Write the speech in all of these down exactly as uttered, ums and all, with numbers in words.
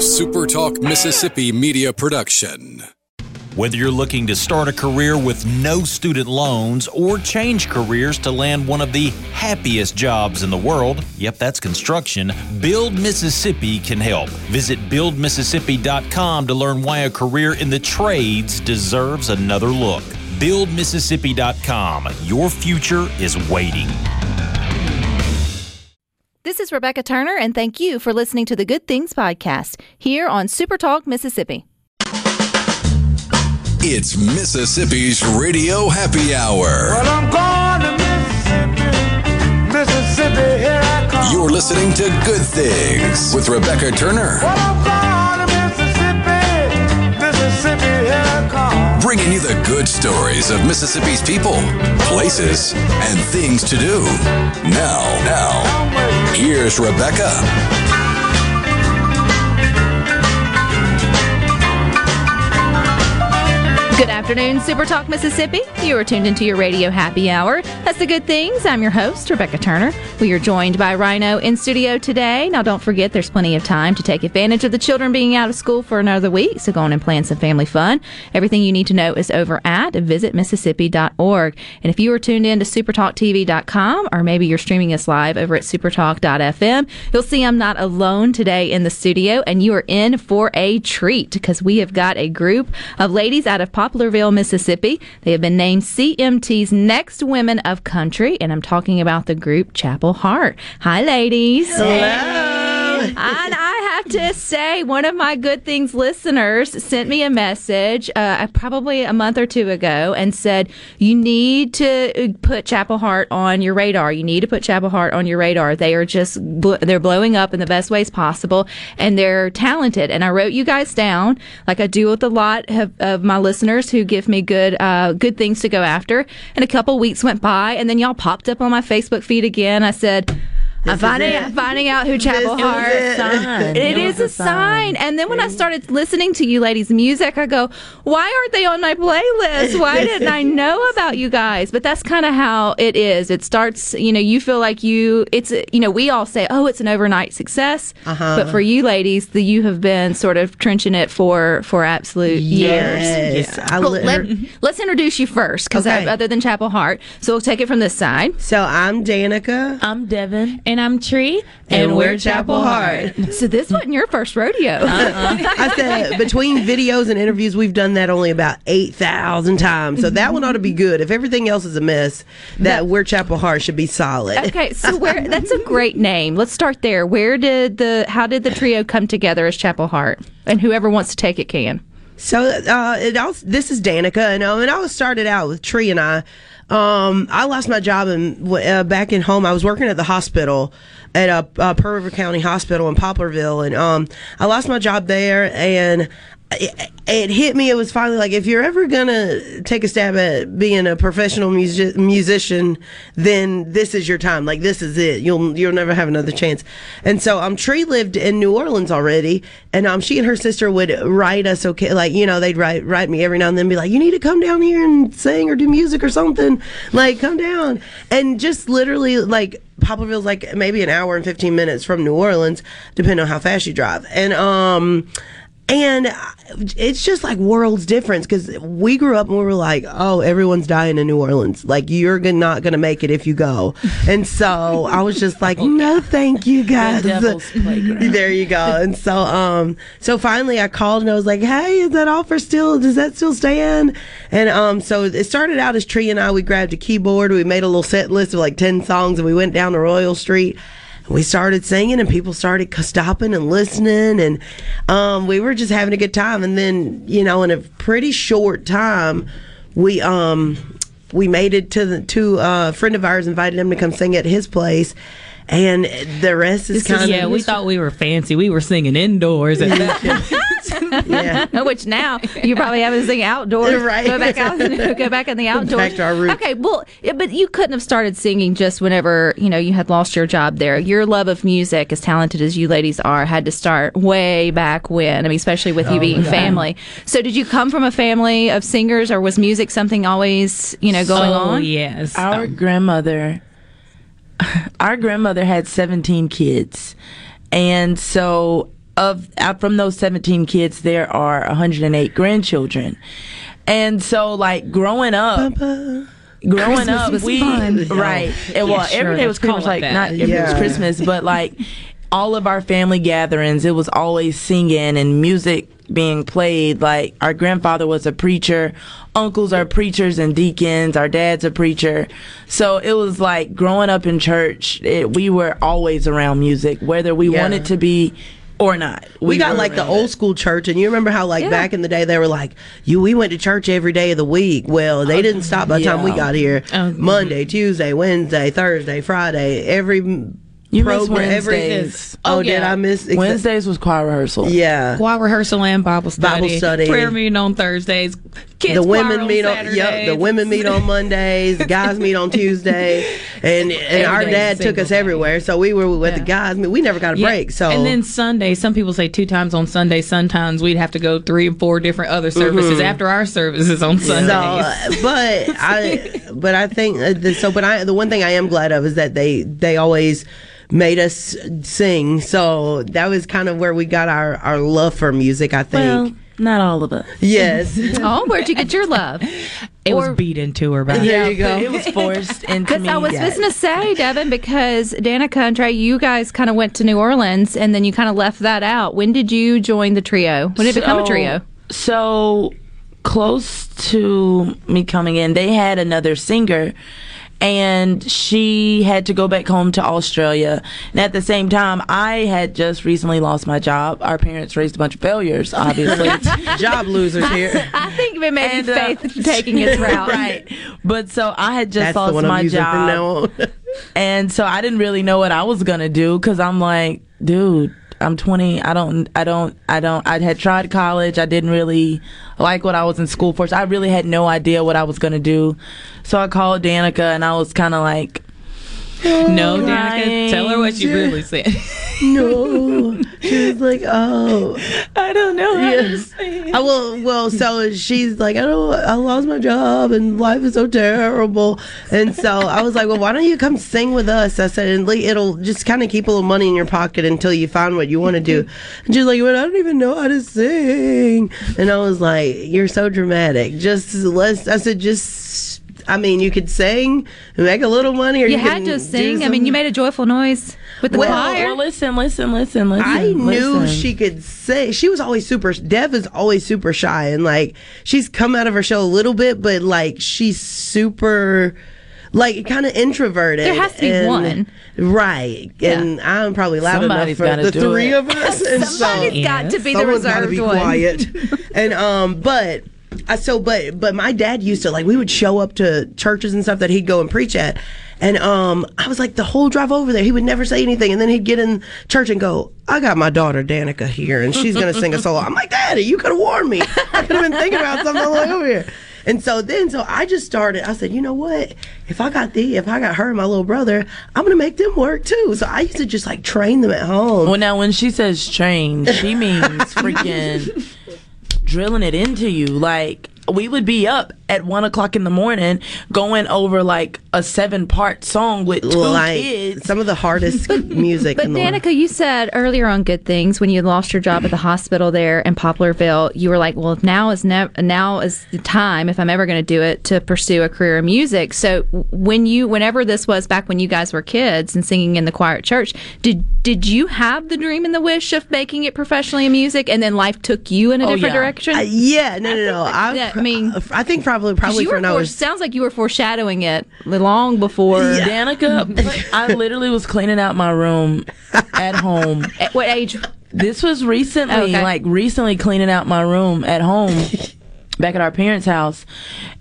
SuperTalk Mississippi media production. Whether you're looking to start a career with no student loans or change careers to land one of the happiest jobs in the world, yep, that's construction, Build Mississippi can help. Visit build mississippi dot com to learn why a career in the trades deserves another look. build mississippi dot com. Your future is waiting. This is Rebecca Turner, and thank you for listening to the Good Things Podcast here on SuperTalk Mississippi. It's Mississippi's Radio Happy Hour. Well, I'm going to Mississippi, Mississippi, here I come. You're listening to Good Things with Rebecca Turner. Well, I'm going to Mississippi, Mississippi, here I come. Bringing you the good stories of Mississippi's people, places, and things to do. Now, now, here's Rebecca. Good afternoon, Super Talk Mississippi. You are tuned into your radio happy hour. That's the Good Things. I'm your host, Rebecca Turner. We are joined by Rhino in studio today. Now, don't forget, there's plenty of time to take advantage of the children being out of school for another week, so go on and plan some family fun. Everything you need to know is over at visit mississippi dot org. And if you are tuned in to super talk t v dot com, or maybe you're streaming us live over at super talk dot f m, you'll see I'm not alone today in the studio, and you are in for a treat, because we have got a group of ladies out of Poplarville, Mississippi. They have been named C M T's Next Women of Country, and I'm talking about the group Chapel Hart. Hi, ladies. Hello. And I have to say, one of my Good Things listeners sent me a message uh, probably a month or two ago and said, you need to put Chapel Hart on your radar. You need to put Chapel Hart on your radar. They are just, bl- they're blowing up in the best ways possible, and they're talented. And I wrote you guys down, like I do with a lot of, of my listeners who give me good uh, good things to go after. And a couple weeks went by, and then y'all popped up on my Facebook feed again. I said, This I'm finding, I'm finding out who Chapel this Hart is. It, it is a sign. sign. And then when I started listening to you ladies' music, I go, why aren't they on my playlist? Why didn't I know about you guys? But that's kind of how it is. It starts, you know, you feel like you, it's, you know, we all say, oh, it's an overnight success. Uh-huh. But for you ladies, the, you have been sort of trenching it for, for absolute yes. years. Yeah. I well, let, let's introduce you first, because okay. other than Chapel Hart. So we'll take it from this side. So I'm Danica. I'm Devin. And I'm Tre, and, and we're, we're Chapel Hart. So this wasn't your first rodeo. Uh-uh. I said, between videos and interviews, we've done that only about eight thousand times. So that one ought to be good. If everything else is a mess, that We're Chapel Hart should be solid. Okay, so where, that's a great name. Let's start there. Where did the, how did the trio come together as Chapel Hart? And whoever wants to take it can. So uh, it also, this is Danica, and um, it all started out with Tre and I. Um, I lost my job in, uh, back in home. I was working at the hospital at a, a Pearl River County Hospital in Poplarville, and um, I lost my job there, and it, it hit me. It was finally like, if you're ever gonna take a stab at being a professional music, musician, then this is your time. Like, this is it. You'll you'll never have another chance. And so, um, Tre lived in New Orleans already, and um, she and her sister would write us. Okay, like you know, they'd write write me every now and then, be like, you need to come down here and sing or do music or something. Like, come down. And just literally, like, Poplarville's like maybe an hour and fifteen minutes from New Orleans, depending on how fast you drive. And um, and it's just like worlds difference, because we grew up and we were like, oh, everyone's dying in New Orleans. Like, you're not going to make it if you go. And so I was just like, no, thank you, guys. The devil's playground. There you go. And so um, so finally I called and I was like, hey, is that offer still, does that still stand? And um, so it started out as Tre and I, we grabbed a keyboard, we made a little set list of like ten songs, and we went down to Royal Street. We started singing, and people started stopping and listening, and um, we were just having a good time. And then, you know, in a pretty short time, we um, we made it to the to uh, a friend of ours invited him to come sing at his place. And the rest is kind of... Yeah, we thought we were fancy. We were singing indoors at that point. Yeah. Which now, you probably have to sing outdoors. Right. Go back out, go back in the outdoors. Back to our roots. Okay, well, but you couldn't have started singing just whenever, you know, you had lost your job there. Your love of music, as talented as you ladies are, had to start way back when. I mean, especially with oh, you being family. So did you come from a family of singers, or was music something always, you know, going so, on? Yes. Our um, grandmother... Our grandmother had seventeen kids, and so of out from those seventeen kids, there are one hundred eight grandchildren. And so, like, growing up, Papa. growing Christmas up, was we fun. right. Yeah, well, sure. every day was Christmas, like that. not every yeah. day was Christmas, but like all of our family gatherings, it was always singing and music being played. Like, our grandfather was a preacher, uncles are preachers and deacons, our dad's a preacher. So it was like growing up in church, it, we were always around music, whether we yeah. wanted to be or not. We, we got like the old school church, and you remember how like yeah. back in the day they were like, "You, we went to church every day of the week." Well, they um, didn't stop by the yeah. time we got here. Um, Monday, Tuesday, Wednesday, Thursday, Friday, every... You missed Wednesdays. Every, oh, oh, yeah. did I miss? Exa- Wednesdays was choir rehersal. Yeah. Choir rehearsal and Bible study. Bible study. Prayer meeting on Thursdays. Kids the women meet on, on yep, The women meet on Mondays. Guys meet on Tuesday. And and every our dad took us day. everywhere. So we were with yeah. the guys. We never got a yeah. break. So And then Sunday, some people say two times on Sunday. Sometimes we'd have to go three and four different other services mm-hmm. after our services on Sundays. So, uh, but, I, but I think, uh, so, but I, the one thing I am glad of is that they, they always... made us sing, so that was kind of where we got our, our love for music, I think. Well, not all of us. Yes. Oh, where'd you get your love? It or, was beat into her by There you go. It was forced into me. Because I was yes. going to say, Devin, because Danica and Tre, you guys kind of went to New Orleans, and then you kind of left that out. When did you join the trio? When did so, it become a trio? So, close to me coming in, they had another singer, and she had to go back home to Australia. And at the same time, I had just recently lost my job. Our parents raised a bunch of failures, obviously. Job losers here. I, I think it may and, be uh, Faith taking its route. Right. But so I had just That's lost the one my I'm job. From now on. And so I didn't really know what I was going to do, because I'm like, dude, I'm twenty. I don't, I don't, I don't, I had tried college. I didn't really like what I was in school for. So I really had no idea what I was going to do. So I called Danica, and I was kind of like, no, Danica, tell her what you really said. No. She was like, oh. I don't know how yeah. to say it. I will, well, so she's like, I don't, I lost my job, and life is so terrible. And so I was like, well, why don't you come sing with us? I said, and it'll just kind of keep a little money in your pocket until you find what you want to do. And she's like, well, I don't even know how to sing. And I was like, you're so dramatic. Just, let's, I said, just I mean, you could sing and make a little money, or you, you had to sing. I mean, you made a joyful noise with the well, choir. Well, listen, listen, listen, listen. I listen. knew she could sing. She was always super. Dev is always super shy, and like she's come out of her shell a little bit, but like she's super, like kind of introverted. There has to be and, one, right? Yeah. And I'm probably loud Somebody's enough for the three it. of us. And Somebody's so, got yes. to be the reserved be one. Quiet. and um, but. I, so, but but my dad used to, like, we would show up to churches and stuff that he'd go and preach at, and um, I was like, the whole drive over there, he would never say anything, and then he'd get in church and go, I got my daughter Danica here, and she's gonna sing a solo. I'm like, Daddy, you could have warned me. I could have been thinking about something all over here. And so then, so I just started, I said, you know what, if I got thee, if I got her and my little brother, I'm going to make them work too. So I used to just like train them at home. Well, now when she says train, she means freaking... drilling it into you. Like, we would be up at one o'clock in the morning going over like a seven part song with two like, kids. Some of the hardest but, music but in the Danica world. You said earlier on Good Things, when you lost your job at the hospital there in Poplarville, you were like, well, now is nev- now is the time, if I'm ever going to do it, to pursue a career in music. So when you whenever this was back when you guys were kids and singing in the choir at church, did did you have the dream and the wish of making it professionally in music, and then life took you in a oh, different yeah. direction? Uh, yeah no no no I, that, I mean I think probably Probably, probably for now. It sounds like you were foreshadowing it long before. Yeah. Danica, I literally was cleaning out my room at home. At what age? This was recently, oh, okay. like recently cleaning out my room at home back at our parents' house.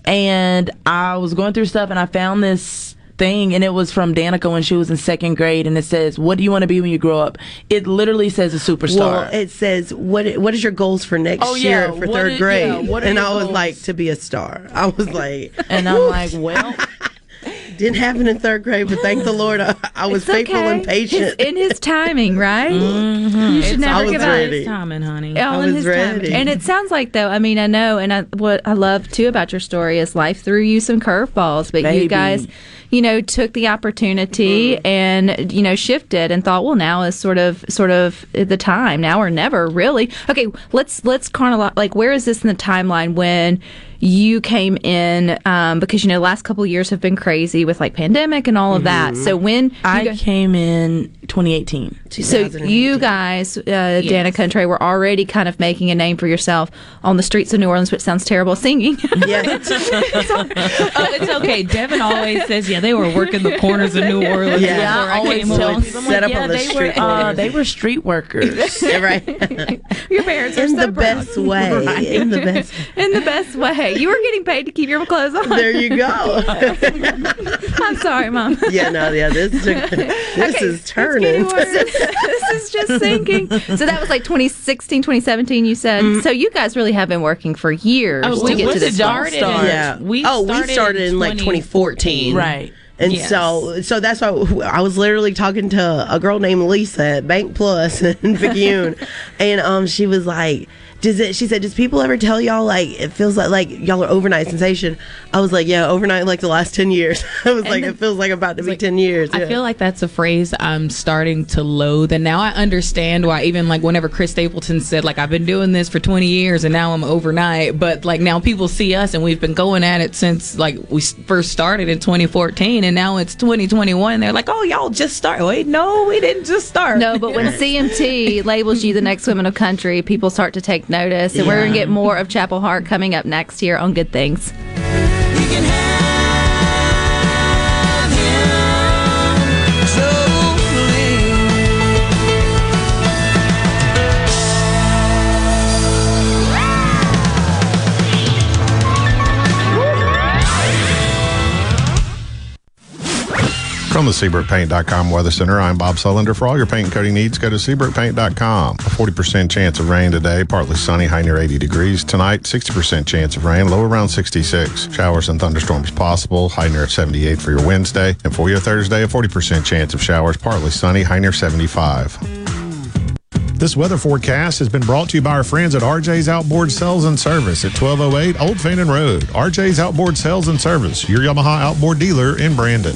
And I was going through stuff, and I found this thing, and it was from Danica when she was in second grade, and it says, what do you want to be when you grow up? It literally says a superstar. Well, it says, what what is your goals for next oh, yeah. year for what third is, grade? Yeah, and I goals? was like, to be a star. I was like, and I'm like, well, Didn't happen in third grade, but thank the Lord I, I was it's faithful okay. and patient. It's in his timing, right? Mm-hmm. You should it's, never give up. All in his timing, honey. All I in his timing. And it sounds like, though, I mean, I know, and I, what I love, too, about your story is life threw you some curveballs, but Maybe. you guys, you know, took the opportunity mm-hmm. and, you know, shifted and thought, well, now is sort of sort of the time, now or never, really. Okay, let's, let's chronolo- like, where is this in the timeline when you came in, um, because, you know, the last couple of years have been crazy with, like, pandemic and all of that. Mm-hmm. So when... I go- came in twenty eighteen. So you guys, uh, yes. Danica and Tre, were already kind of making a name for yourself on the streets of New Orleans, which sounds terrible, singing. Yes. Oh, it's okay. Devin always says, yeah, they were working the corners of New Orleans. Yeah, yeah I always tell people, set up yeah, on the they street were, uh, They were street workers. Right. Your parents are in so the proud. Best way. Right. In the best way. In the best way. You were getting paid to keep your clothes on. There you go. I'm sorry, Mom. Yeah, no, yeah, this is, this okay, is turning. This is just sinking. So that was like twenty sixteen, twenty seventeen, you said. Mm. So you guys really have been working for years oh, to we, get to this started, start. Yeah. We oh, started we started in like twenty fourteen. Right. And yes. so so that's why I was literally talking to a girl named Lisa at Bank Plus in Picayune. And um, she was like, Does it, she said, does people ever tell y'all, like, it feels like, like, y'all are overnight sensation? I was like, yeah, overnight, like, the last ten years. I was and like, the, it feels like about to be like, ten years. I yeah. feel like that's a phrase I'm starting to loathe. And now I understand why even, like, whenever Chris Stapleton said, like, I've been doing this for twenty years and now I'm overnight. But, like, now people see us and we've been going at it since, like, we first started in twenty fourteen. And now it's twenty twenty-one. They're like, oh, y'all just start. Wait, no, we didn't just start. No, but when C M T labels you the next women of country, people start to take notice, and yeah. we're gonna get more of Chapel Hart coming up next here on Good Things. From the Seabrook Paint dot com Weather Center, I'm Bob Sullender. For all your paint and coating needs, go to Seabrook Paint dot com. A forty percent chance of rain today, partly sunny, high near eighty degrees. Tonight, sixty percent chance of rain, low around sixty-six. Showers and thunderstorms possible, high near seventy-eight for your Wednesday. And for your Thursday, a forty percent chance of showers, partly sunny, high near seventy-five. This weather forecast has been brought to you by our friends at R J's Outboard Sales and Service at twelve oh eight Old Fannin Road. R J's Outboard Sales and Service, your Yamaha outboard dealer in Brandon.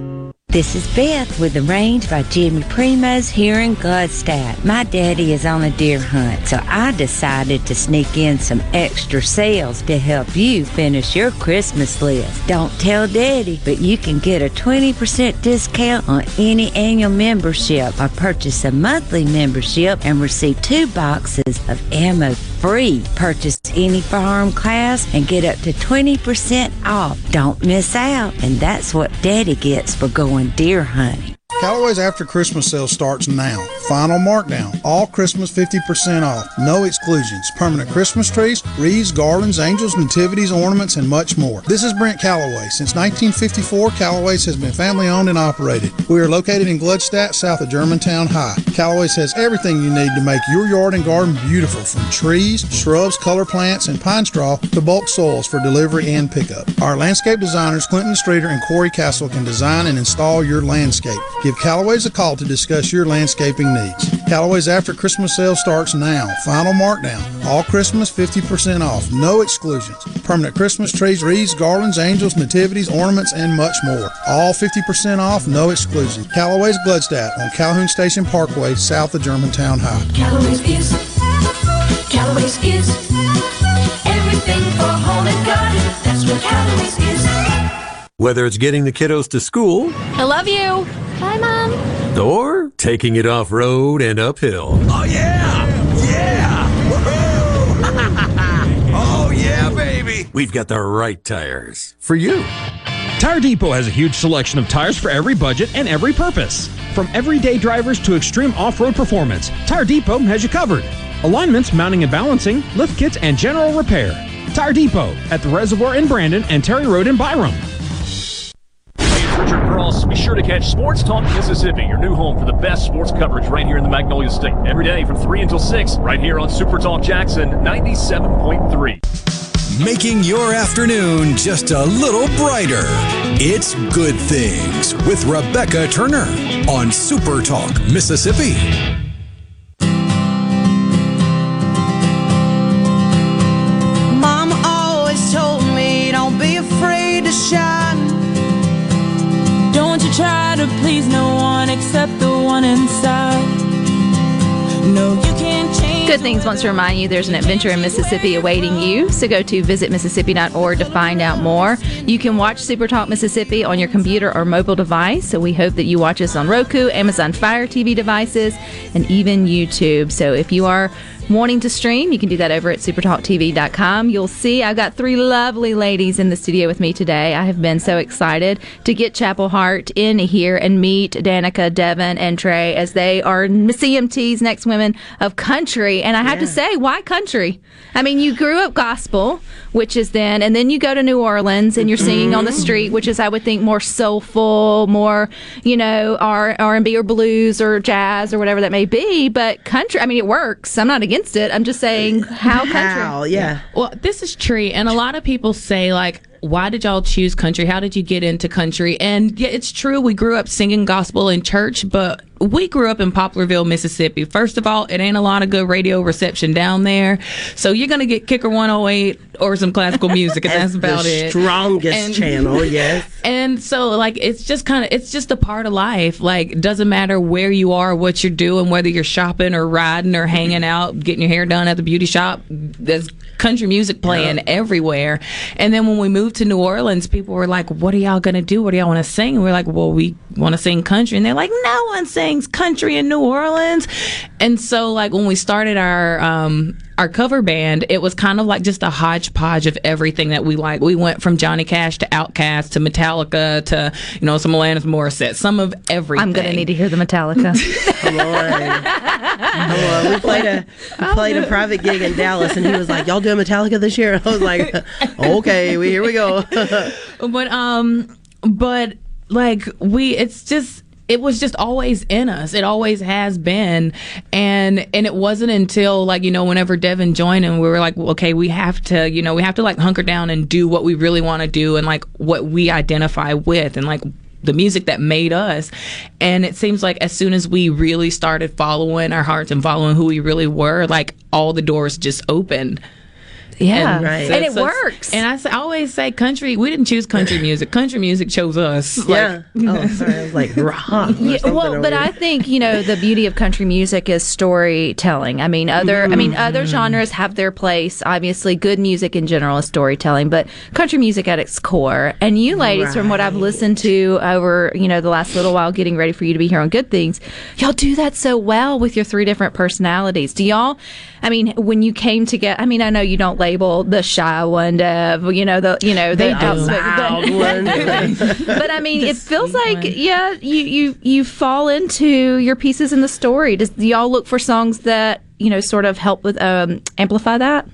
This is Beth with The Range by Jimmy Primos here in Gladstadt. My daddy is on a deer hunt, so I decided to sneak in some extra sales to help you finish your Christmas list. Don't tell daddy, but you can get a twenty percent discount on any annual membership or purchase a monthly membership and receive two boxes of ammo free. Purchase any farm class and get up to twenty percent off. Don't miss out, and that's what daddy gets for going deer hunting. Callaway's After Christmas sale starts now. Final markdown. All Christmas fifty percent off. No exclusions. Permanent Christmas trees, wreaths, garlands, angels, nativities, ornaments, and much more. This is Brent Callaway. Since nineteen fifty-four, Callaway's has been family owned and operated. We are located in Gladstadt, south of Germantown High. Callaway's has everything you need to make your yard and garden beautiful, from trees, shrubs, color plants, and pine straw to bulk soils for delivery and pickup. Our landscape designers, Clinton Streeter and Corey Castle, can design and install your landscape. Give Callaway's a call to discuss your landscaping needs. Callaway's After Christmas sale starts now. Final markdown. All Christmas fifty percent off. No exclusions. Permanent Christmas trees, wreaths, garlands, angels, nativities, ornaments, and much more. All fifty percent off. No exclusions. Callaway's Gladstadt on Calhoun Station Parkway, south of Germantown High. Callaway's is, Callaway's is, everything for home and garden. That's what Callaway's is. Whether it's getting the kiddos to school. I love you. Bye, Mom. Or taking it off-road and uphill. Oh, yeah! Yeah! Woohoo! Oh, yeah, baby! We've got the right tires for you. Tire Depot has a huge selection of tires for every budget and every purpose. From everyday drivers to extreme off-road performance, Tire Depot has you covered. Alignments, mounting and balancing, lift kits, and general repair. Tire Depot at the Reservoir in Brandon and Terry Road in Byram. Be sure to catch Sports Talk Mississippi, your new home for the best sports coverage right here in the Magnolia State. Every day from three until six, right here on Super Talk Jackson ninety-seven point three. Making your afternoon just a little brighter. It's Good Things with Rebecca Turner on Super Talk Mississippi. Mama always told me, don't be afraid to shine. Don't you try to please no one except the one inside. No, you can't change. Good Things wants to remind you there's an adventure in Mississippi awaiting you, so go to visit mississippi dot org to find out more. You can watch Super Talk Mississippi on your computer or mobile device, so we hope that you watch us on Roku, Amazon Fire T V devices, and even YouTube. So if you are wanting to stream, you can do that over at super talk t v dot com. You'll see I've got three lovely ladies in the studio with me today. I have been so excited to get Chapel Hart in here and meet Danica, Devin, and Tre as they are C M T's Next Women of Country. And I have yeah. to say, why country? I mean, you grew up gospel, which is then, and then you go to New Orleans and you're singing on the street, which is, I would think, more soulful, more, you know, R and B or blues or jazz or whatever that may be. But country, I mean, it works. I'm not against it. I'm just saying how country. How, yeah. Well, this is true. And a lot of people say, like, why did y'all choose country? How did you get into country? And yeah, it's true. We grew up singing gospel in church, but we grew up in Poplarville, Mississippi. First of all, it ain't a lot of good radio reception down there. So you're going to get Kicker one oh eight or some classical music, and that's about it. The strongest and, channel, yes. And so, like, it's just kind of, it's just a part of life. Like, doesn't matter where you are, what you're doing, whether you're shopping or riding or hanging out, getting your hair done at the beauty shop, there's country music playing yeah. everywhere. And then when we moved to New Orleans, people were like, what are y'all going to do? What do y'all want to sing? And we're like, well, we want to sing country. And they're like, no one sings country in New Orleans. And so, like, when we started our um our cover band, it was kind of like just a hodgepodge of everything that we like. We went from Johnny Cash to Outkast to Metallica to, you know, some Alanis Morissette, some of everything. I'm gonna need to hear the Metallica. Lord. Lord. We played a we played a private gig in Dallas, and he was like, "Y'all doing Metallica this year?" And I was like, "Okay, we here we go." but um, but like we, it's just. It was just always in us. It always has been. And and it wasn't until, like, you know, whenever Devin joined and we were like, well, okay, we have to, you know, we have to, like, hunker down and do what we really want to do and, like, what we identify with and, like, the music that made us. And it seems like as soon as we really started following our hearts and following who we really were, like, all the doors just opened. Yeah, and, right. so, and it so, works. And I, I always say country, we didn't choose country music. Country music chose us. Yeah. Like, oh, sorry. I was like, wrong. Yeah, well, but I think, you know, the beauty of country music is storytelling. I mean, other mm-hmm. I mean, other genres have their place. Obviously, good music in general is storytelling, but country music at its core. And you ladies, right. from what I've listened to over, you know, the last little while, getting ready for you to be here on Good Things, y'all do that so well with your three different personalities. Do y'all, I mean, when you came together, I mean, I know you don't like the shy one, Dev, you know, the you know the, the loud one. But I mean, the it feels like one. yeah, you you you fall into your pieces in the story. Does do y'all look for songs that, you know, sort of help with um, amplify that?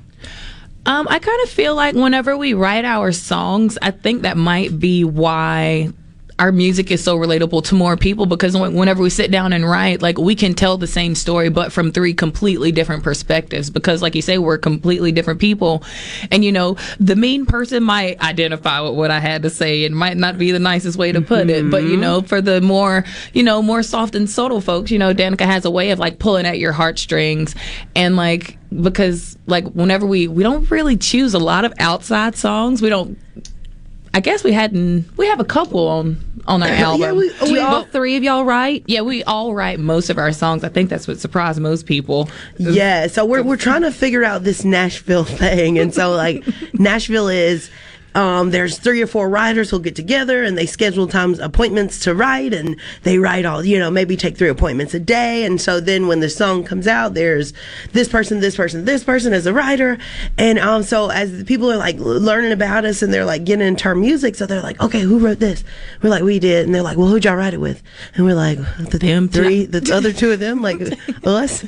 Um, I kind of feel like whenever we write our songs, I think that might be why our music is so relatable to more people, because whenever we sit down and write, like, we can tell the same story, but from three completely different perspectives, because, like you say, we're completely different people. And, you know, the mean person might identify with what I had to say. It might not be the nicest way to put mm-hmm. it, but, you know, for the more, you know, more soft and subtle folks, you know, Danica has a way of, like, pulling at your heartstrings. And, like, because, like, whenever we, we don't really choose a lot of outside songs, we don't, I guess we hadn't. We have a couple on on our album. Yeah, we, we Do all but, three of y'all write? Yeah, we all write most of our songs. I think that's what surprised most people. Yeah, so we're we're trying to figure out this Nashville thing, and so, like, Nashville is Um, there's three or four riders who'll get together and they schedule times appointments to write, and they write all, you know, maybe take three appointments a day. And so then when the song comes out, there's this person, this person, this person as a writer. And um, so as people are like learning about us and they're like getting into our music, so they're like, okay, who wrote this? We're like, we did. And they're like, well, who'd y'all write it with? And we're like, the them three, the other two of them, like us.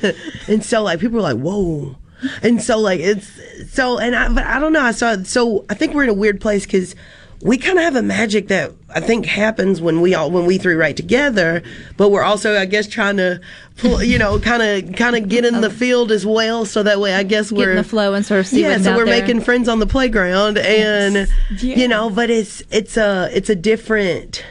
And so like people were like, whoa. And so like it's so and I but I don't know I saw so I think we're in a weird place because we kind of have a magic that I think happens when we all when we three write together, but we're also I guess trying to pull, you know kind of kind of get in the field as well, so that way I guess we're get in the flow and sort of see yeah what's so out we're there. Making friends on the playground and yeah. you know but it's it's a it's a different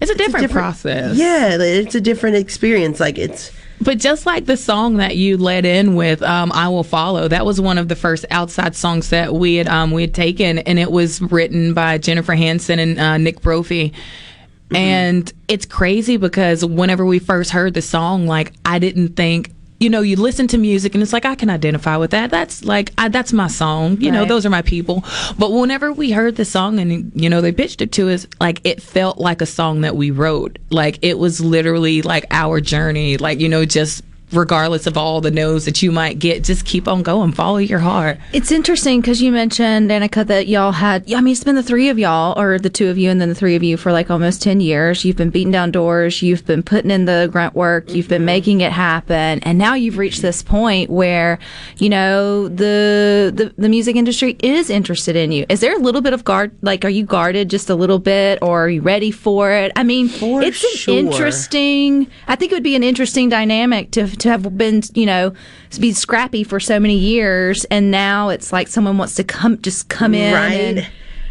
it's a different, it's a different process yeah it's a different experience like it's. But just like the song that you led in with, um, I Will Follow, that was one of the first outside songs that we had um, we had taken, and it was written by Jennifer Hansen and uh, Nick Brophy. Mm-hmm. And it's crazy because whenever we first heard the song, like, I didn't think, you know, you listen to music and it's like, I can identify with that. That's like, I, that's my song. You right. know, those are my people. But whenever we heard the song and, you know, they pitched it to us, like, it felt like a song that we wrote. Like, it was literally like our journey. Like, you know, just regardless of all the no's that you might get, just keep on going. Follow your heart. It's interesting because you mentioned, Danica, that y'all had, I mean, it's been the three of y'all, or the two of you and then the three of you for like almost ten years. You've been beating down doors. You've been putting in the grunt work. You've been making it happen. And now you've reached this point where, you know, the, the, the music industry is interested in you. Is there a little bit of guard? Like, are you guarded just a little bit, or are you ready for it? I mean, for it's sure. an interesting, I think it would be an interesting dynamic to to have been, you know, be scrappy for so many years, and now it's like someone wants to come, just come in, right? And,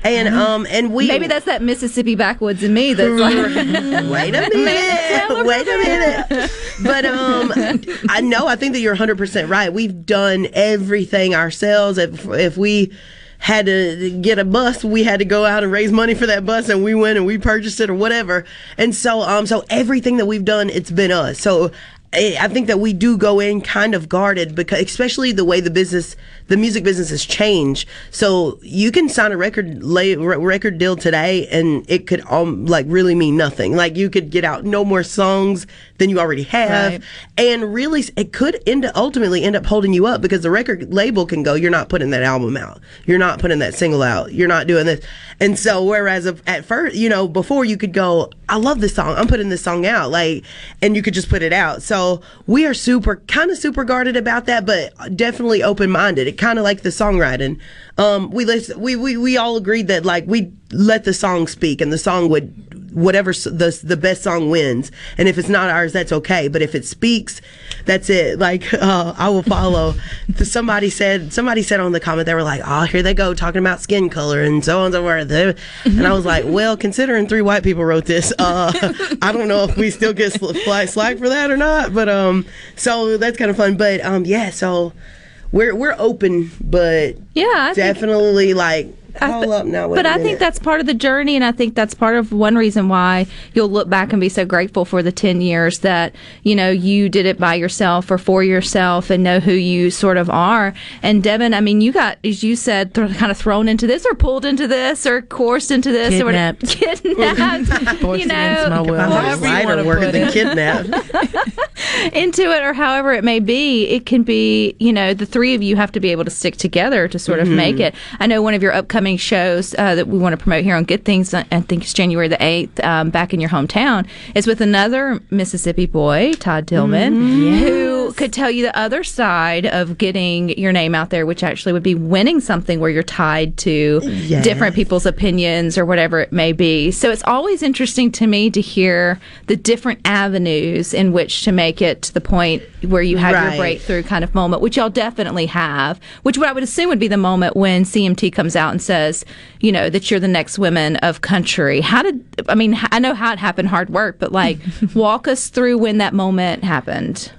and mm-hmm. um, and we maybe that's that Mississippi backwoods in me. That's like, wait a minute, wait a minute. But um, I know I think that you're one hundred percent right. We've done everything ourselves. If if we had to get a bus, we had to go out and raise money for that bus, and we went and we purchased it or whatever. And so um, so everything that we've done, it's been us. So. I think that we do go in kind of guarded, because especially the way the business, the music business has changed. So you can sign a record lay, record deal today, and it could um, like really mean nothing. Like, you could get out no more songs than you already have, right. and really it could end ultimately end up holding you up, because the record label can go, you're not putting that album out, you're not putting that single out, you're not doing this. And so whereas at first, you know, before you could go, I love this song, I'm putting this song out, like, and you could just put it out. So. We are super, kind of super guarded about that, but definitely open-minded. It kind of like the songwriting. Um, we, list, we we we all agreed that, like, we let the song speak, and the song would, whatever the the best song wins. And if it's not ours, that's okay. But if it speaks, that's it. Like, uh, I Will Follow. somebody said somebody said on the comment, they were like, oh, here they go talking about skin color and so on and so forth. And I was like, well, considering three white people wrote this, uh, I don't know if we still get slack for that or not. But um, so that's kind of fun. But um, yeah, so. We're we're open, but yeah, I definitely think, like call th- up now. Wait but a I think that's part of the journey, and I think that's part of one reason why you'll look back and be so grateful for the ten years that, you know, you did it by yourself or for yourself, and know who you sort of are. And Devin, I mean, you got, as you said, th- kind of thrown into this, or pulled into this, or coerced into this, kidnapped. or whatever. kidnapped, you know, lighter working than kidnapped. into it, or however it may be. It can be, you know, the three of you have to be able to stick together to sort of mm-hmm. make it. I know one of your upcoming shows uh, that we want to promote here on Good Things, I think it's January the eighth, um, back in your hometown, is with another Mississippi boy, Todd Tilghman, mm-hmm. yes. who could tell you the other side of getting your name out there, which actually would be winning something where you're tied to yes. different people's opinions or whatever it may be. So it's always interesting to me to hear the different avenues in which to make it to the point where you have right. your breakthrough kind of moment, which y'all definitely have, which what I would assume would be the moment when C M T comes out and says, you know, that you're the next women of country. How did, I mean, I know how it happened, hard work, but like, walk us through when that moment happened.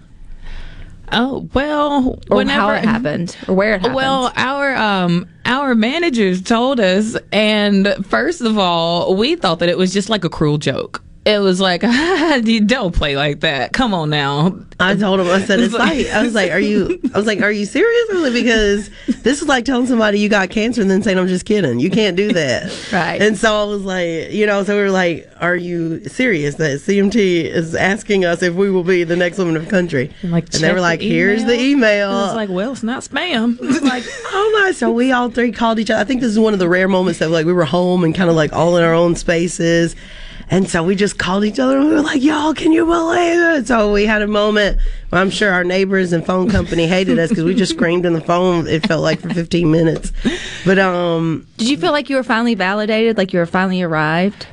Oh, well, or whenever, how it happened, or where it happened. Well, our um, our managers told us, and first of all, we thought that it was just like a cruel joke. it was like, ah, you don't play like that. Come on now. I told him, I said, it's like, I was like, are you, I was like, are you serious? Really? Because this is like telling somebody you got cancer and then saying, I'm just kidding. You can't do that. Right. And so I was like, you know, so we were like, are you serious that C M T is asking us if we will be the next woman of the country? Like, and they were like, the here's the email. I was like, well, it's not spam. It's like, oh my. So we all three called each other. I think this is one of the rare moments that like we were home and kind of like all in our own spaces. And so we just called each other and we were like, y'all, can you believe it? So we had a moment where I'm sure our neighbors and phone company hated us because we just screamed in the phone, it felt like, for fifteen minutes. But um, did you feel like you were finally validated, like you were finally arrived?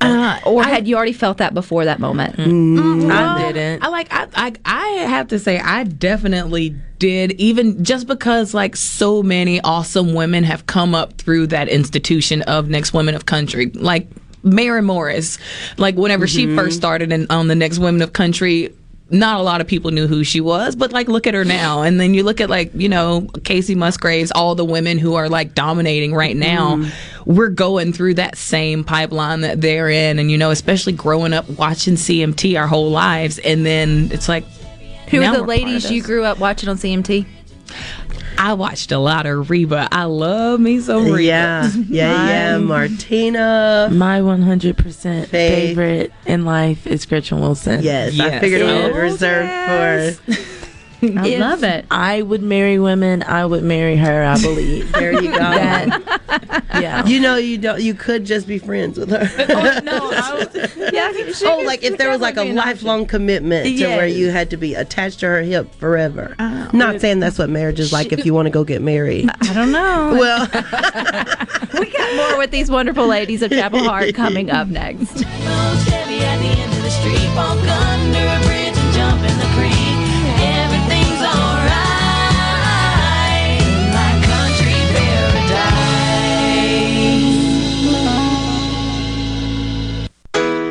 Uh, or I, had you already felt that before that moment? Mm, well, I didn't. I like. I, I. I have to say, I definitely did. Even just because, like, so many awesome women have come up through that institution of Next Women of Country, like Mary Morris, like whenever mm-hmm. she first started in, on the Next Women of Country. Not a lot of people knew who she was, but like look at her now. And then you look at like, you know, Casey Musgraves, all the women who are like dominating right now. Mm. We're going through that same pipeline that they're in. And, you know, especially growing up watching C M T our whole lives. And then it's like, who are the ladies you grew up watching on C M T? I watched a lot of Reba. I love me some Reba. Yeah, yeah, yeah. Martina. My one hundred percent favorite in life is Gretchen Wilson. Yes, yes. I figured it was reserved yes. for I if love it. I would marry women. I would marry her, I believe. There you go. That, yeah. You know, you don't. You could just be friends with her. Oh, no. I was, yeah, she oh, like if there was like a lifelong option. commitment yes. to where you had to be attached to her hip forever. Uh, Not would, saying that's what marriage is like she, if you want to go get married. I don't know. Well, we got more with these wonderful ladies of Chapel Hart coming up next. Chevy at the end of the street, walk under a bridge and jump in the creek.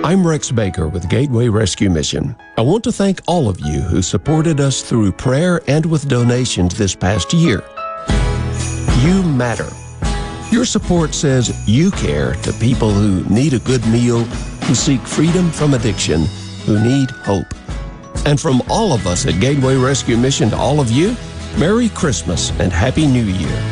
I'm Rex Baker with Gateway Rescue Mission. I want to thank all of you who supported us through prayer and with donations this past year. You matter. Your support says you care to people who need a good meal, who seek freedom from addiction, who need hope. And from all of us at Gateway Rescue Mission to all of you, Merry Christmas and Happy New Year.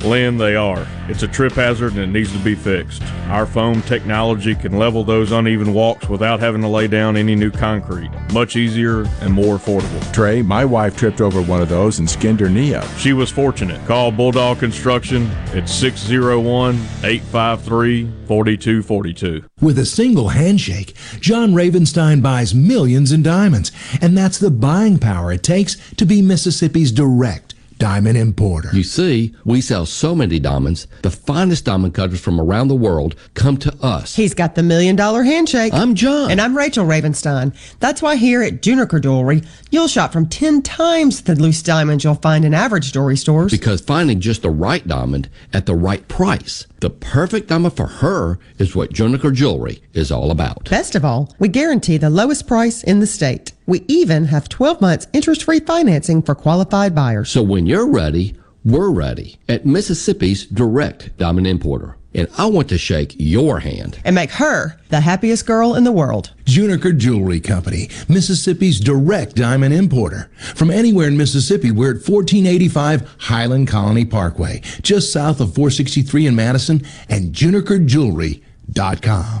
Lynn, they are. It's a trip hazard and it needs to be fixed. Our foam technology can level those uneven walks without having to lay down any new concrete. Much easier and more affordable. Tre, my wife tripped over one of those and skinned her knee up. She was fortunate. Call Bulldog Construction at six oh one, eight five three, four two four two. With a single handshake, John Ravenstein buys millions in diamonds, and that's the buying power it takes to be Mississippi's direct diamond importer. You see, we sell so many diamonds. The finest diamond cutters from around the world come to us. He's got the million dollar handshake. I'm John. And I'm Rachel Ravenstein. That's why here at Juncker Jewelry, you'll shop from ten times the loose diamonds you'll find in average jewelry stores. Because finding just the right diamond at the right price, the perfect diamond for her, is what Juncker Jewelry is all about. Best of all, we guarantee the lowest price in the state. We even have twelve months interest-free financing for qualified buyers. So when you're ready, we're ready at Mississippi's direct diamond importer. And I want to shake your hand. And make her the happiest girl in the world. Juncker Jewelry Company, Mississippi's direct diamond importer. From anywhere in Mississippi, we're at fourteen eighty-five Highland Colony Parkway, just south of four sixty-three in Madison, and Juncker Jewelry dot com.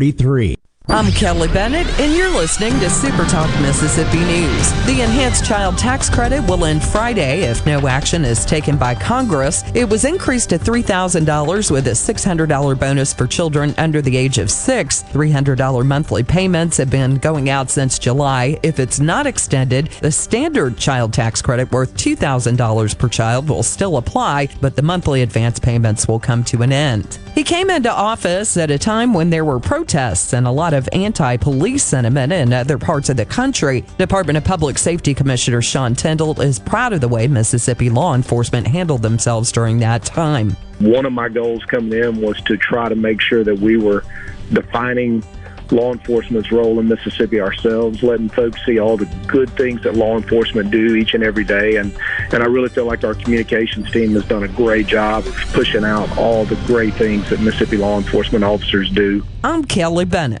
three. I'm Kelly Bennett, and you're listening to Super Talk Mississippi News. The Enhanced Child Tax Credit will end Friday if no action is taken by Congress. It was increased to three thousand dollars with a six hundred dollars bonus for children under the age of six. three hundred dollars monthly payments have been going out since July. If it's not extended, the standard child tax credit worth two thousand dollars per child will still apply, but the monthly advance payments will come to an end. He came into office at a time when there were protests and a lot of of anti-police sentiment in other parts of the country. Department of Public Safety Commissioner Sean Tindall is proud of the way Mississippi law enforcement handled themselves during that time. One of my goals coming in was to try to make sure that we were defining law enforcement's role in Mississippi ourselves, letting folks see all the good things that law enforcement do each and every day. And, and I really feel like our communications team has done a great job of pushing out all the great things that Mississippi law enforcement officers do. I'm Kelly Bennett.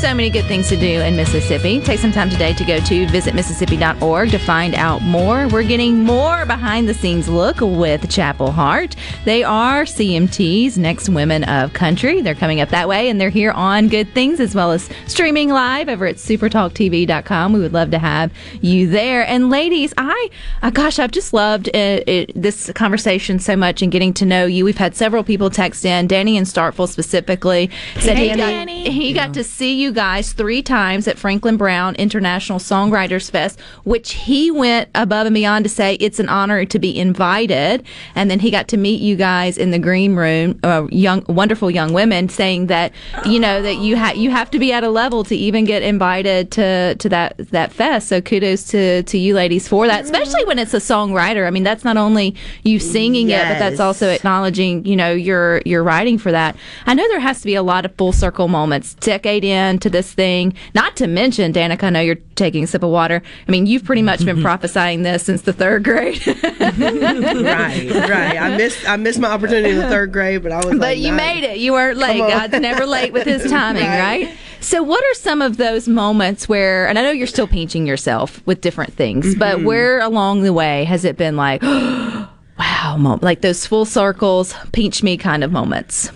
So many good things to do in Mississippi. Take some time today to go to visit mississippi dot org to find out more. We're getting more behind-the-scenes look with Chapel Hart. They are C M T's Next Women of Country. They're coming up that way, and they're here on Good Things as well as streaming live over at super talk t v dot com. We would love to have you there. And ladies, I, uh, gosh, I've just loved it, it, this conversation so much and getting to know you. We've had several people text in. Danny in Starkville specifically said hey, he, Danny. Got, he yeah. got to see you guys three times at Franklin Brown International Songwriters Fest, which he went above and beyond to say it's an honor to be invited. And then he got to meet you guys in the green room, uh, young, wonderful young women, saying that you know that you have you have to be at a level to even get invited to to that that fest. So kudos to to you ladies for that, especially when it's a songwriter. I mean, that's not only you singing yes. it, but that's also acknowledging you know your your writing for that. I know there has to be a lot of full circle moments, decade in. To this thing, not to mention, Danica, I know you're taking a sip of water. I mean, you've pretty much been prophesying this since the third grade. right, right. I missed, I missed my opportunity in the third grade, but I was. But like, you nah, made it. You weren't late. God's never late with His timing, right. right? So, what are some of those moments where? And I know you're still pinching yourself with different things, mm-hmm. but where along the way has it been like? Wow, wow moment, like those full circles, pinch me kind of moments?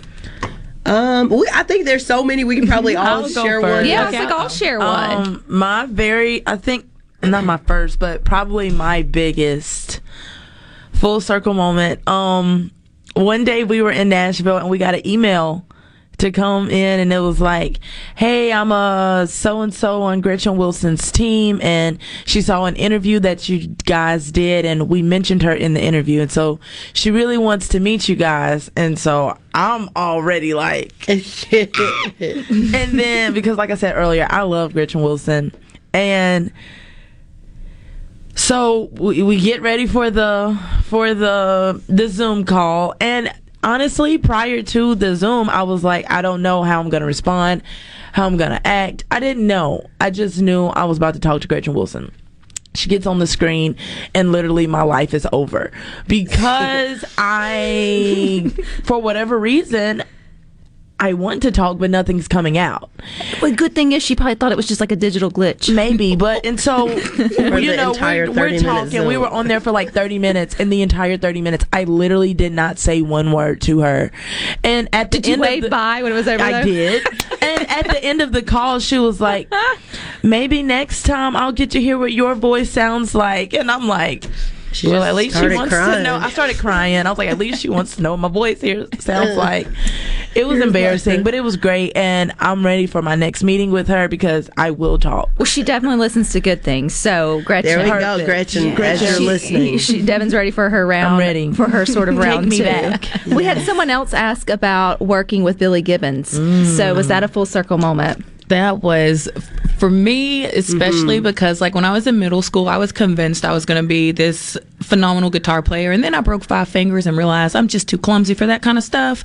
Um, we, I think there's so many. We can probably all share first. one. Yeah, I was like, I'll share um, one. My very, I think, not my first, but probably my biggest full circle moment. Um, one day we were in Nashville and we got an email to come in, and it was like, hey, I'm a so-and-so on Gretchen Wilson's team, and she saw an interview that you guys did, and we mentioned her in the interview, and so she really wants to meet you guys. And so I'm already like, shit. And then, because like I said earlier, I love Gretchen Wilson. And so we, we get ready for the for the the Zoom call, and honestly, prior to the Zoom, I was like, I don't know how I'm going to respond, how I'm going to act. I didn't know. I just knew I was about to talk to Gretchen Wilson. She gets on the screen, and literally my life is over. Because I, for whatever reason, I want to talk, but nothing's coming out. Well, good thing is she probably thought it was just like a digital glitch. Maybe, but, and so, you know, we're, we're talking. We were on there for like thirty minutes, and the entire thirty minutes, I literally did not say one word to her. And at the did end you wave of the, by when it was over? I though? did. And at the end of the call, she was like, maybe next time I'll get to hear what your voice sounds like. And I'm like, She well, at least she wants crying. to know. I started crying. I was like, at least she wants to know what my voice here sounds like. It was Here's embarrassing, but it was great. And I'm ready for my next meeting with her because I will talk. Well, she definitely listens to good things. So, Gretchen. There we go, thing. Gretchen. Yeah. Gretchen, you're listening. She, Devin's ready for her round. I'm ready. For her sort of round Take me back. We had someone else ask about working with Billy Gibbons. Mm. So, was that a full circle moment? That was, for me, especially mm-hmm. because, like, when I was in middle school, I was convinced I was going to be this phenomenal guitar player. And then I broke five fingers and realized I'm just too clumsy for that kind of stuff.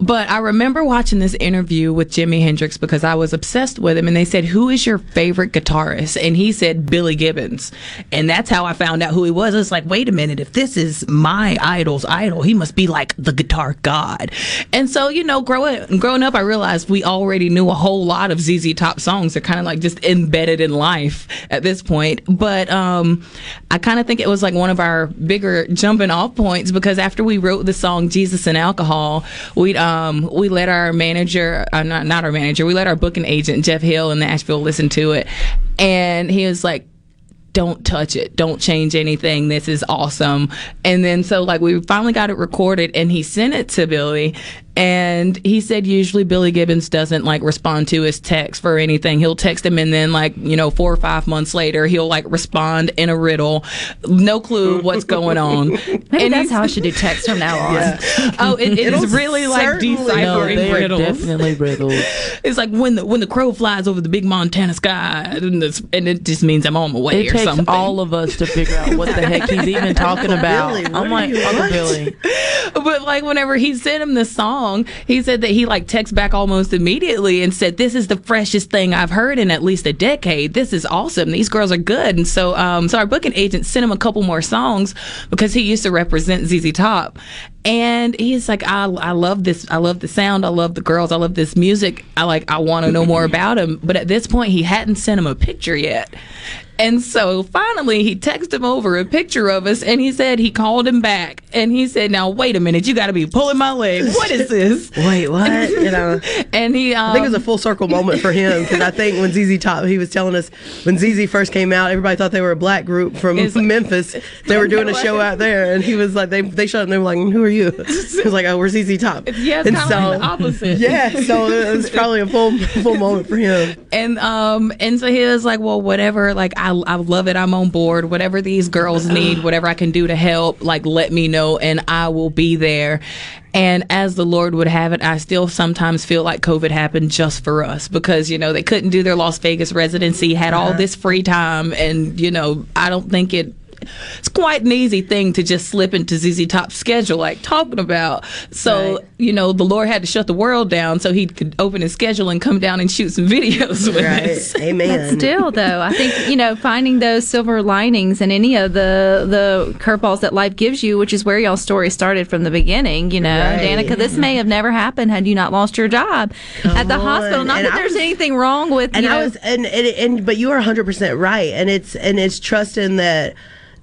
But I remember watching this interview with Jimi Hendrix because I was obsessed with him. And they said, who is your favorite guitarist? And he said, Billy Gibbons. And that's how I found out who he was. It's like, wait a minute, if this is my idol's idol, he must be like the guitar god. And so, you know, growing, growing up, I realized we already knew a whole lot of Z Z Top songs. They're kind of like just embedded in life at this point. But um, I kind of think it was like one of our bigger jumping off points because after we wrote the song Jesus and Alcohol, we um, we let our manager, uh, not, not our manager, we let our booking agent, Jeff Hill in Nashville, listen to it. And he was like, don't touch it. Don't change anything. This is awesome. And then so like we finally got it recorded and he sent it to Billy. And he said usually Billy Gibbons doesn't like respond to his text for anything. He'll text him and then like, you know, four or five months later, he'll like respond in a riddle. No clue what's going on. Maybe and that's how I should do text from now on. Yeah. Oh, it, it is really like deciphering no, riddles. Definitely riddles. It's like when the when the crow flies over the big Montana sky and, and it just means I'm on my way it or something. It takes all of us to figure out what the heck he's even talking about. Billy, I'm like, Uncle Billy. But like whenever he sent him the song, he said that he like texts back almost immediately and said, this is the freshest thing I've heard in at least a decade. This is awesome. These girls are good. And so um, so our booking agent sent him a couple more songs because he used to represent Z Z Top. And he's like, I, I love this. I love the sound. I love the girls. I love this music. I like, I want to know more about him. But at this point, he hadn't sent him a picture yet. And so finally, he texted him over a picture of us. And he said he called him back. And he said, now, wait a minute. You got to be pulling my leg. What is this? Wait, what? You know, and he, um, I think it was a full circle moment for him. Because I think when Z Z Top, he was telling us when Z Z first came out, everybody thought they were a black group from like, Memphis. They were doing a show out there. And he was like, they, they showed up and they were like, who are you? It was like, oh, we're Z Z Top. Yeah, it's and kind so, of like the opposite. Yeah, so it was probably a full full moment for him. And um, and so he was like, well, whatever, like, I, I love it. I'm on board. Whatever these girls need, whatever I can do to help, like, let me know, and I will be there. And as the Lord would have it, I still sometimes feel like COVID happened just for us because, you know, they couldn't do their Las Vegas residency, had all this free time, and, you know, I don't think it, it's quite an easy thing to just slip into Z Z Top's schedule, like talking about. So, right. you know, the Lord had to shut the world down so he could open his schedule and come down and shoot some videos with right. us. Amen. But still, though, I think, you know, finding those silver linings in any of the, the curveballs that life gives you, which is where y'all's story started from the beginning, you know. Right. Danica, this may have never happened had you not lost your job come at the on. hospital. Not and that I there's was, anything wrong with, and you know, I was, and, and, and, but you are one hundred percent right. And it's, and it's trusting that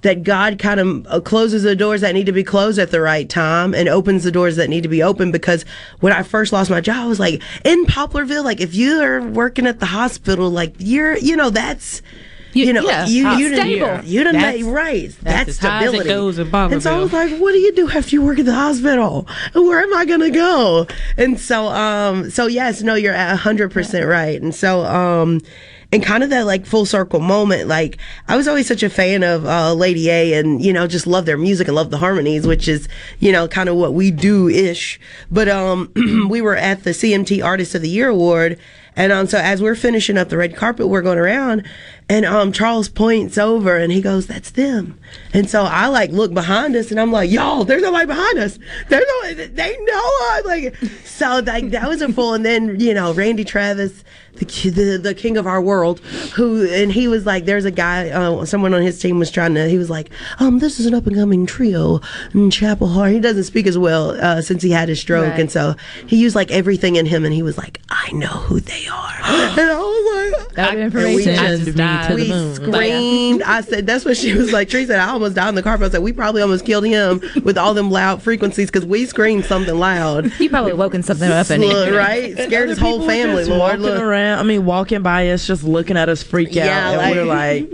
that God kind of closes the doors that need to be closed at the right time and opens the doors that need to be opened. Because when I first lost my job, I was like, in Poplarville, like, if you're working at the hospital, like, you're, you know, that's, you, you know, yeah, you, you stable. You done made right. That's, that's stability. Goes in and so I was like, what do you do after you work at the hospital? Where am I going to go? And so, um, so yes, no, you're one hundred percent right. And so, um, and kind of that, like, full circle moment, like, I was always such a fan of uh, Lady A and, you know, just love their music and love the harmonies, which is, you know, kind of what we do-ish. But um, we were at the C M T Artist of the Year Award, and um, so as we're finishing up the red carpet, we're going around, and um, Charles points over, and he goes, that's them. And so I, like, look behind us, and I'm like, y'all, there's nobody behind us. There's no, they know us. Like, so, like, that was a full, and then, you know, Randy Travis, the, the, the king of our world, who, and he was like, there's a guy, uh, someone on his team was trying to, he was like, um, this is an up and coming trio in Chapel Hart. He doesn't speak as well uh, since he had his stroke. Right. And so he used, like, everything in him, and he was like, I know who they are. And I was like, that information. I, we, just, we screamed. I said, that's what she was like. Tre said, I almost died on the carpet. I was like, we probably almost killed him with all them loud frequencies, because we screamed something loud. He probably woken something up in him. Right? Scared his whole family. Lord, walking around, I mean, walking by us, just looking at us freak out, yeah, like, and we're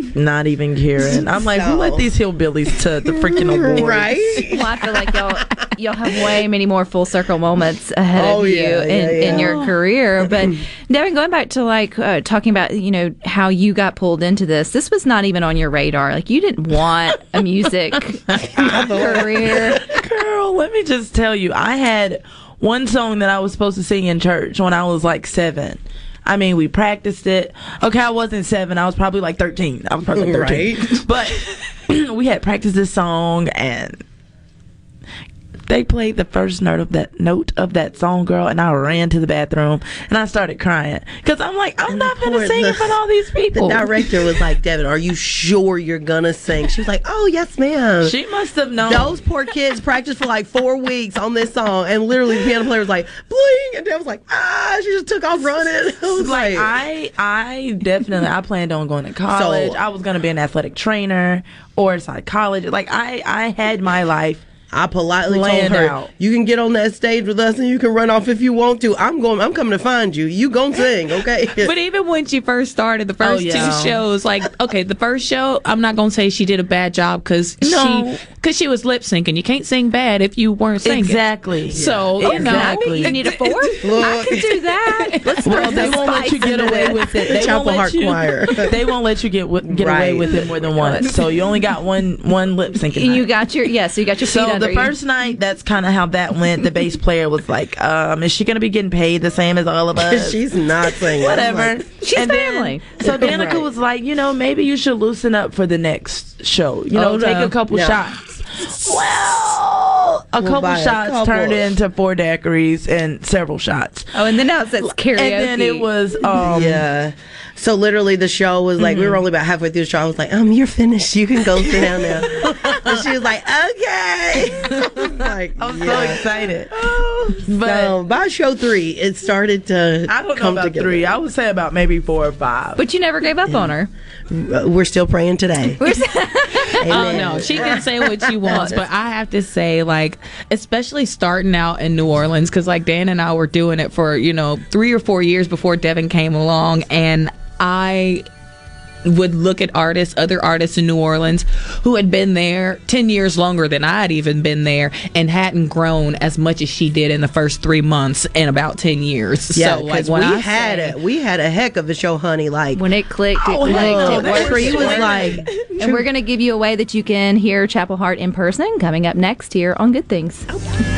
like not even caring. I'm like, so, who let these hillbillies to the freaking awards? Right? Well, I feel like y'all y'all have way many more full circle moments ahead oh, of you yeah, in, yeah, yeah. in your career. But Devin, going back to, like, uh, talking about, you know, how you got pulled into this, this was not even on your radar. Like, you didn't want a music career. Girl, let me just tell you, I had one song that I was supposed to sing in church when I was like seven. I mean, we practiced it. Okay, I wasn't seven. I was probably like thirteen. I was probably like thirteen. Right. But we had practiced this song, and they played the first note of that note of that song, girl, and I ran to the bathroom, and I started crying. Because I'm like, I'm and not going to sing in front of all these people. The director was like, Devin, are you sure you're going to sing? She was like, oh, yes, ma'am. She must have known. Those poor kids practiced for like four weeks on this song, and literally the piano player was like, bling, and Devin was like, ah, she just took off running. I was like, like, I, I definitely, I planned on going to college. So, I was going to be an athletic trainer or a psychologist. Like, I, I had my life. I politely told her, out. You can get on that stage with us and you can run off if you want to. I'm going. I'm coming to find you. You gonna sing, okay? But even when she first started, the first oh, yeah. two shows, like, okay, the first show, I'm not gonna say she did a bad job, because no. she because she was lip syncing. You can't sing bad if you weren't singing. Exactly. Yeah. So you exactly. know, you need a fourth. I can do that. Let's well, they won't let you get away with it. They Chapel Hart you, Choir. They won't let you get get right. away with it more than once. So you only got one one lip syncing. You night. got your yeah. So you got your feet so, under. The first night, that's kind of how that went. The bass player was like, um, is she going to be getting paid the same as all of us? She's not singing. Whatever. Like, she's and family. Then, so Danica right. was like, you know, maybe you should loosen up for the next show. You know, oh, take no. a couple no. shots. Well, a we'll couple shots a couple. turned into four daiquiris and several shots. Oh, and then now it's karaoke. And then it was, um, yeah. So literally the show was like, mm-hmm. we were only about halfway through the show. I was like, um, you're finished. You can go sit down now. And she was like, okay. I was like, I'm yeah. so excited. Oh, but so by show three, it started to I don't come know about together. Three. I would say about maybe four or five. But you never gave up yeah. on her. We're still praying today. Oh, no. She can say what she wants. But I have to say, like, especially starting out in New Orleans, because, like, Dan and I were doing it for, you know, three or four years before Devin came along. And I would look at artists, other artists in New Orleans who had been there ten years longer than I'd even been there and hadn't grown as much as she did in the first three months in about ten years. Yeah, so like when we I had say, a, we had a heck of a show, honey. Like when it clicked, it oh, clicked. Oh, it worked. She was like, and we're going to give you a way that you can hear Chapel Hart in person coming up next here on Good Things. Okay.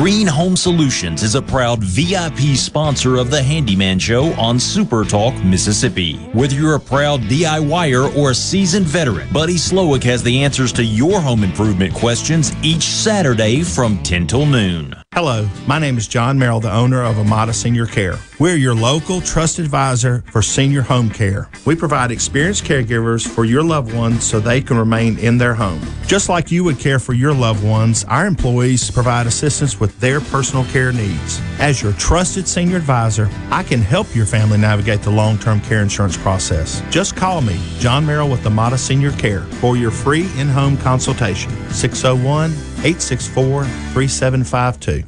Green Home Solutions is a proud V I P sponsor of The Handyman Show on Super Talk, Mississippi. Whether you're a proud D I Y er or a seasoned veteran, Buddy Slowick has the answers to your home improvement questions each Saturday from ten till noon. Hello, my name is John Merrill, the owner of Amada Senior Care. We're your local trusted advisor for senior home care. We provide experienced caregivers for your loved ones so they can remain in their home. Just like you would care for your loved ones, our employees provide assistance with their personal care needs. As your trusted senior advisor, I can help your family navigate the long-term care insurance process. Just call me, John Merrill with Amada Senior Care, for your free in-home consultation, six oh one, eight six four, three seven five two.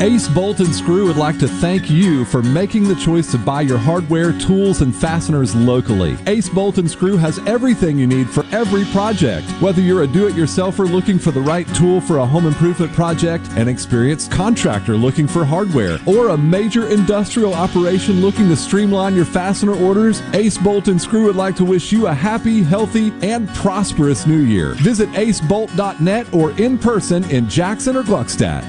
Ace Bolt and Screw would like to thank you for making the choice to buy your hardware, tools, and fasteners locally. Ace Bolt and Screw has everything you need for every project. Whether you're a do-it-yourselfer looking for the right tool for a home improvement project, an experienced contractor looking for hardware, or a major industrial operation looking to streamline your fastener orders, Ace Bolt and Screw would like to wish you a happy, healthy, and prosperous new year. Visit ace bolt dot net or in person in Jackson or Gluckstadt.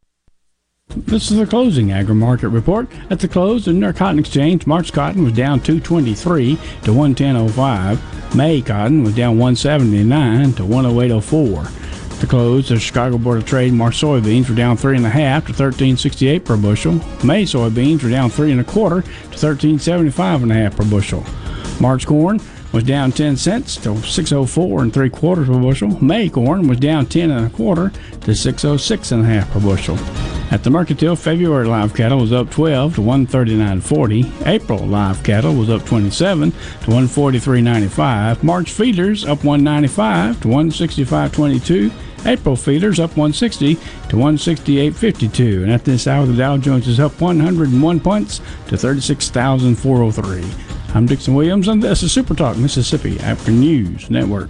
This is the closing agri-market report. At the close of the New York Cotton Exchange, March cotton was down two twenty-three to one ten oh five. May cotton was down one seventy-nine to one oh eight oh four. At the close of the Chicago Board of Trade, March soybeans were down three and a half to thirteen sixty-eight per bushel. May soybeans were down three and a quarter to thirteen seventy-five and a half per bushel. March corn was down ten cents to six oh four and three quarters per bushel. May corn was down ten and a quarter to six oh six and a half per bushel. At the Mercantile, February live cattle was up twelve to one thirty-nine forty. April live cattle was up twenty-seven to one forty-three ninety-five. March feeders up one ninety-five to one sixty-five twenty-two. April feeders up one sixty to one sixty-eight fifty-two. And at this hour, the Dow Jones is up one hundred one points to thirty-six thousand four hundred three. I'm Dixon Williams, and this is Super Talk Mississippi After News Network.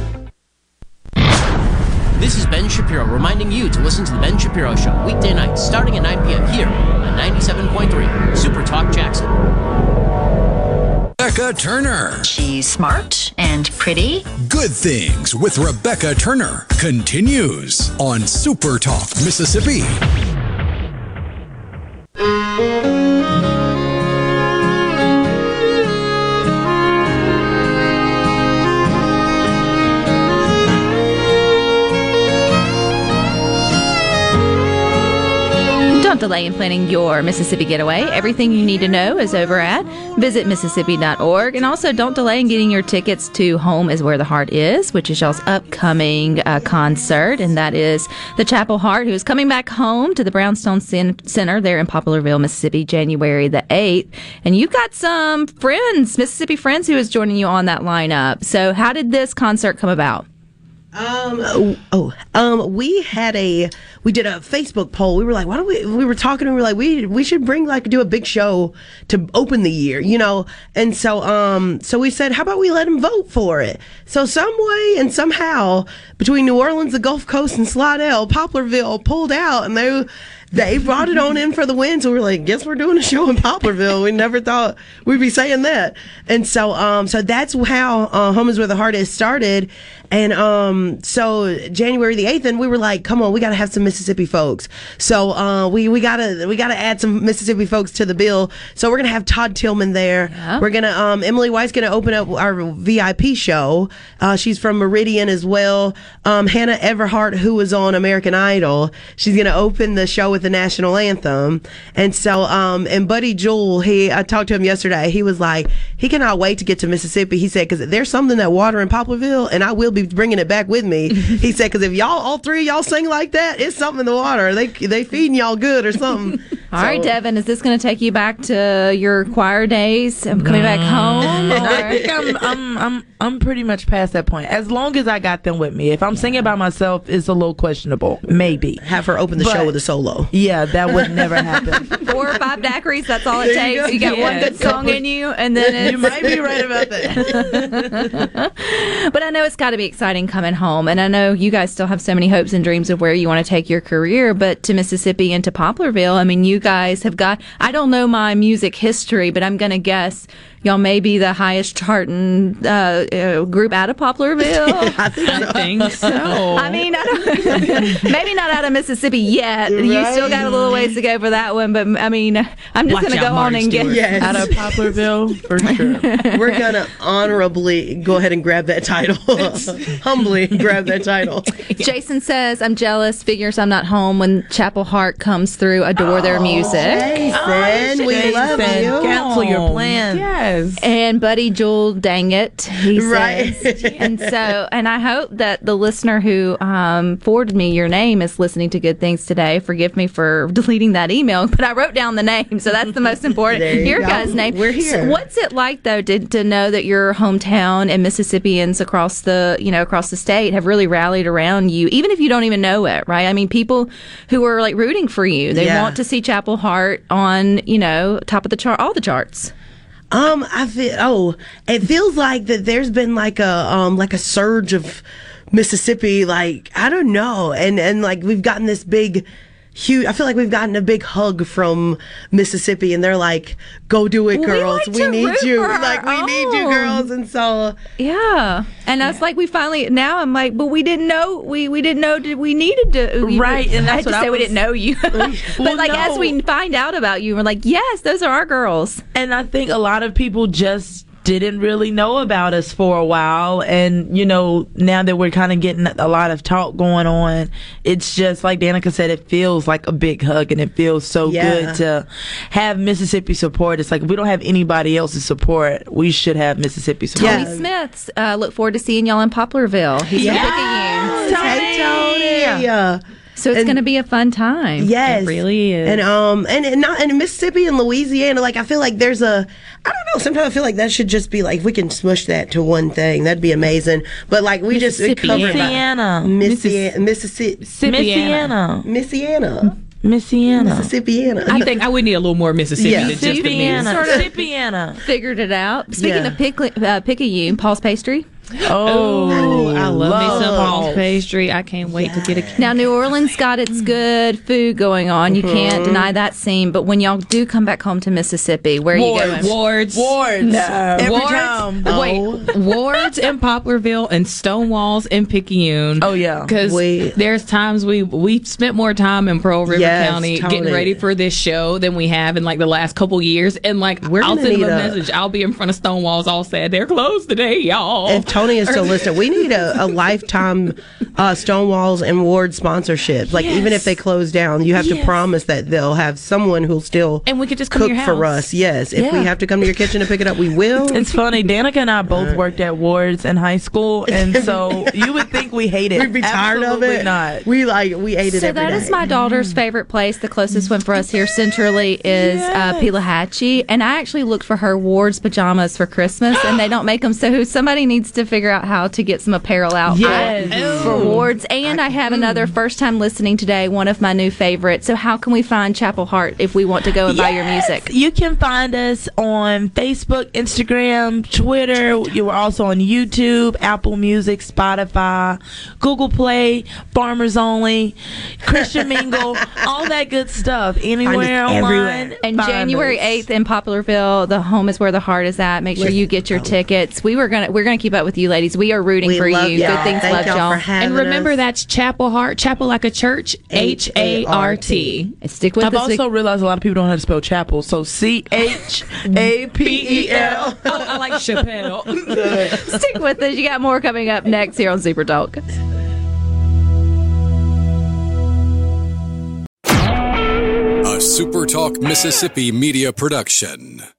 This is Ben Shapiro reminding you to listen to The Ben Shapiro Show weekday nights starting at nine p m here on ninety-seven point three Super Talk Jackson. Rebecca Turner. She's smart and pretty. Good Things with Rebecca Turner continues on Super Talk Mississippi. Delay in planning your Mississippi getaway. Everything you need to know is over at visit mississippi dot org. And also, don't delay in getting your tickets to Home is Where the Heart Is, which is y'all's upcoming uh, concert. And that is the Chapel Hart, who is coming back home to the Brownstone Cen- Center there in Poplarville, Mississippi, January the eighth. And you've got some friends, Mississippi friends, who is joining you on that lineup. So how did this concert come about? Um, oh, oh, um, we had a, we did a Facebook poll. We were like, why don't we, we were talking and we were like, we, we should bring like, do a big show to open the year, you know? And so, um, so we said, how about we let them vote for it? So some way and somehow between New Orleans, the Gulf Coast and Slidell, Poplarville pulled out and they, they brought it on in for the win. So we were like, guess we're doing a show in Poplarville. We never thought we'd be saying that. And so, um, so that's how, uh, Home is Where the Heart Is started. And, um, so January the eighth, and we were like, come on, we gotta have some Mississippi folks. So, uh, we, we gotta, we gotta add some Mississippi folks to the bill. So we're gonna have Todd Tilghman there. Yeah. We're gonna, um, Emily White's gonna open up our V I P show. Uh, she's from Meridian as well. Um, Hannah Everhart, who was on American Idol, she's gonna open the show with the national anthem. And so, um, and Buddy Jewel, he, I talked to him yesterday. He was like, he cannot wait to get to Mississippi. He said, cause there's something that water in Poplarville, and I will be bringing it back with me. He said, because if y'all, all three of y'all sing like that, it's something in the water. They they feeding y'all good or something. All so. Right, Devin, is this going to take you back to your choir days and coming back home? I think I'm, I'm, I'm, I'm pretty much past that point. As long as I got them with me. If I'm singing by myself, it's a little questionable. Maybe. Have her open the but, show with a solo. Yeah, that would never happen. Four or five daiquiris, that's all it takes. You, go. you got yeah, one good song in you, and then it's... You might be right about that. But I know it's got to be exciting coming home, and I know you guys still have so many hopes and dreams of where you want to take your career, but to Mississippi and to Poplarville, I mean, you guys have got, I don't know my music history, but I'm going to guess y'all may be the highest charting uh, uh, group out of Poplarville. I think so. I, think so. I mean, I don't, maybe not out of Mississippi yet. Right. You still got a little ways to go for that one, but I mean, I'm just going to go Mark on and Stewart. Get yes. out of Poplarville for sure. We're going to honorably go ahead and grab that title. Humbly grab that title. Jason says, I'm jealous. Figures I'm not home when Chapel Hart comes through. Adore oh, their music. Jason, oh, we Jason. love you. Cancel your plans. Yes. And Buddy Jewel, dang it, he right. says. And so, and I hope that the listener who um, forwarded me your name is listening to Good Things today. Forgive me for deleting that email, but I wrote down the name, so that's the most important. You your go. guy's name. We're here. So what's it like though to, to know that your hometown and Mississippians across the you know across the state have really rallied around you, even if you don't even know it, right? I mean, people who are like rooting for you, they yeah. want to see Chapel Hart on you know top of the chart, all the charts. Um, I feel, oh, it feels like that there's been like a, um, like a surge of Mississippi, like, I don't know. And, and like, we've gotten this big, huge, I feel like we've gotten a big hug from Mississippi and they're like, go do it, girls. We, like we need you. Like, we own. need you, girls. And so. Yeah. And yeah. I was like, we finally, now I'm like, but we didn't know, we, we didn't know that we needed to. We, right. And that's I had what to I say was, we didn't know you. Well, but like, no. as we find out about you, we're like, yes, those are our girls. And I think a lot of people just didn't really know about us for a while, and you know now that we're kind of getting a lot of talk going on, it's just like Danica said, it feels like a big hug, and it feels so yeah. good to have Mississippi support. It's like if we don't have anybody else's support, we should have Mississippi support. Tony yeah. Smith's uh, look forward to seeing y'all in Poplarville. He's yeah. in Picayune. Hey Tony. Yeah. So it's and, gonna be a fun time. Yes, it really is. And um, and, and not and Mississippi and Louisiana, like I feel like there's a, I don't know. Sometimes I feel like that should just be like if we can smush that to one thing, that'd be amazing. But like we just it covered Missiana, Missiana, Mississippi, Missiana, Missiana. Missiana. Mississippiana. I think I would need a little more Mississippi yeah. than just the Miss. Sort of Mississippiana. Figured it out. Speaking yeah. of Pic- uh, Picayune, Paul's Pastry. Oh, Ooh, I love, love me some Paul's Pastry. I can't wait yes. to get a cake. Now, New Orleans got its good food going on. You mm-hmm. can't deny that scene. But when y'all do come back home to Mississippi, where Wards. are you going? Wards. Wards. No. Every Wards. Time. No. Wait. Wards and Poplarville and Stonewalls and Picayune. Oh, yeah. Because there's times we, we've spent more time in Pearl River yes, County totally. getting ready for this show than we have in like the last couple years. And like, We're I'll send them a, a message. I'll be in front of Stonewalls all sad. They're closed today, y'all. If Tony is still listening. We need a, a lifetime uh, Stonewalls and Ward sponsorship. Like yes. even if they close down, you have yes. to promise that they'll have someone who'll still and we could just come cook to your house. for us. Yes, if yeah. we have to come to your kitchen to pick it up, we will. It's funny. Danica and I both worked at Ward's in high school, and so you would think we hate it. We'd be tired Absolutely of it. Not. We like we ate it. So every that day. is my daughter's favorite place. The closest one for us here centrally is yes. uh, Pelahatchie, and I actually looked for her Ward's pajamas for Christmas, and they don't make them. So somebody needs to figure out how to get some apparel out yes. for Wards. And I, I have another first-time listening today, one of my new favorites. So how can we find Chapel Hart if we want to go and yes. buy your music? You can find us on Facebook, Instagram, Twitter. You are also on YouTube, Apple Music, Spotify, Google Play, Farmers Only, Christian Mingle, all that good stuff. Anywhere online. And January eighth in Poplarville, the home is where the heart is at. Make sure you get your tickets. We were gonna we're gonna keep up with you, ladies. We are rooting we for you. Y'all. Good things, love y'all. y'all. For and remember, us. That's Chapel Hart, Chapel like a church, H A R T. Stick with. I've also sig- realized a lot of people don't know how to spell chapel, so C H A P E L. Oh, I like Chappelle. Stick with us. You got more coming up next here on Super Talk. A Super Talk Mississippi media production.